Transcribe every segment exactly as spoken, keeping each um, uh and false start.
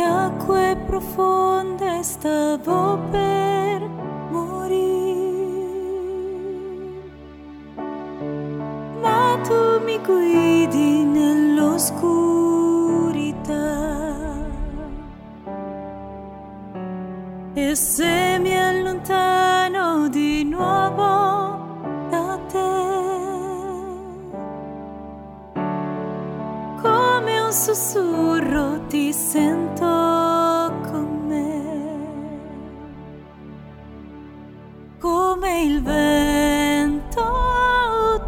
in acque profonde stavo per morire, ma tu mi guidi nell'oscurità, e se mi allontano di nuovo da te, come un sussurro ti sento con me, come il vento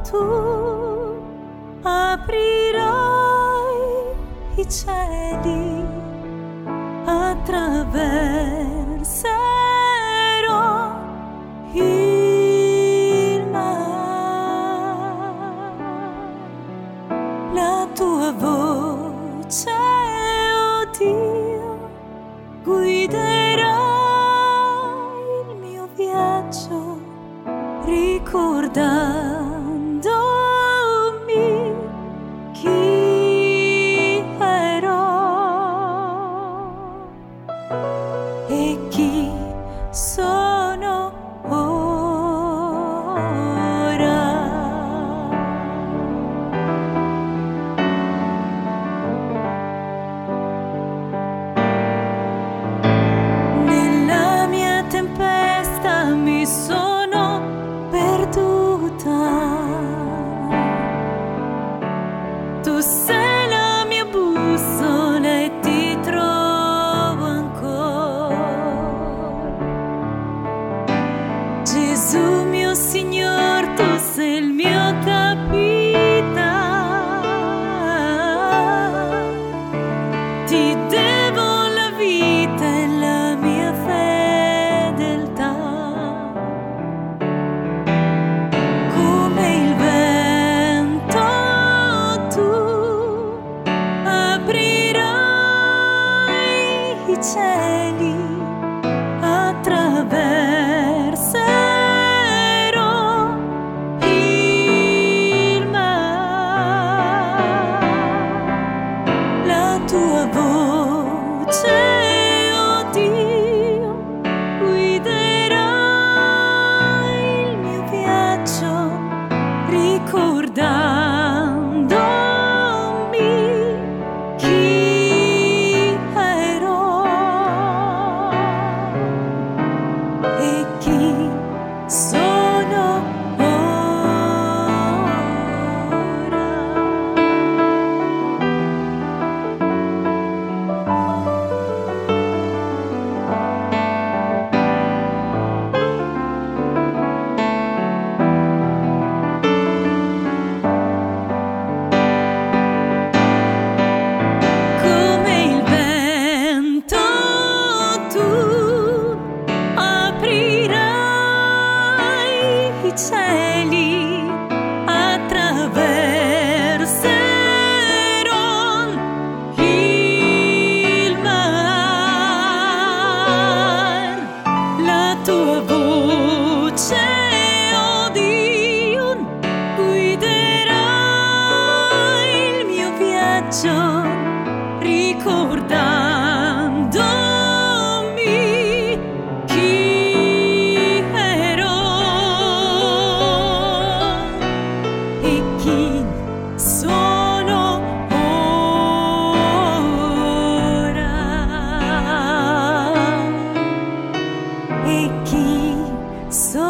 tu aprirai i cieli, attraverserò il mare, la tua voce, oh Dio, guiderà il mio viaggio, ricordandomi chi ero e chi sono ora. Nella mia tempesta mi sono perduta, tu sei la mia bussola e ti trovo ancora. Gesù mio Signor, tu sei il mio capitano, ti devo la vita e la mia fedeltà, come il vento tu aprirai i cieli, attraverserò il mare, la tua voce, oh Dio, guiderà il mio viaggio, ricordandomi chi ero e chi sono ora. Come il vento tu aprirai i cieli, attraverserò il mare, la tua voce, oh Dio, guiderà il mio viaggio, ricordandomi chi ero e chi sono ora e chi sono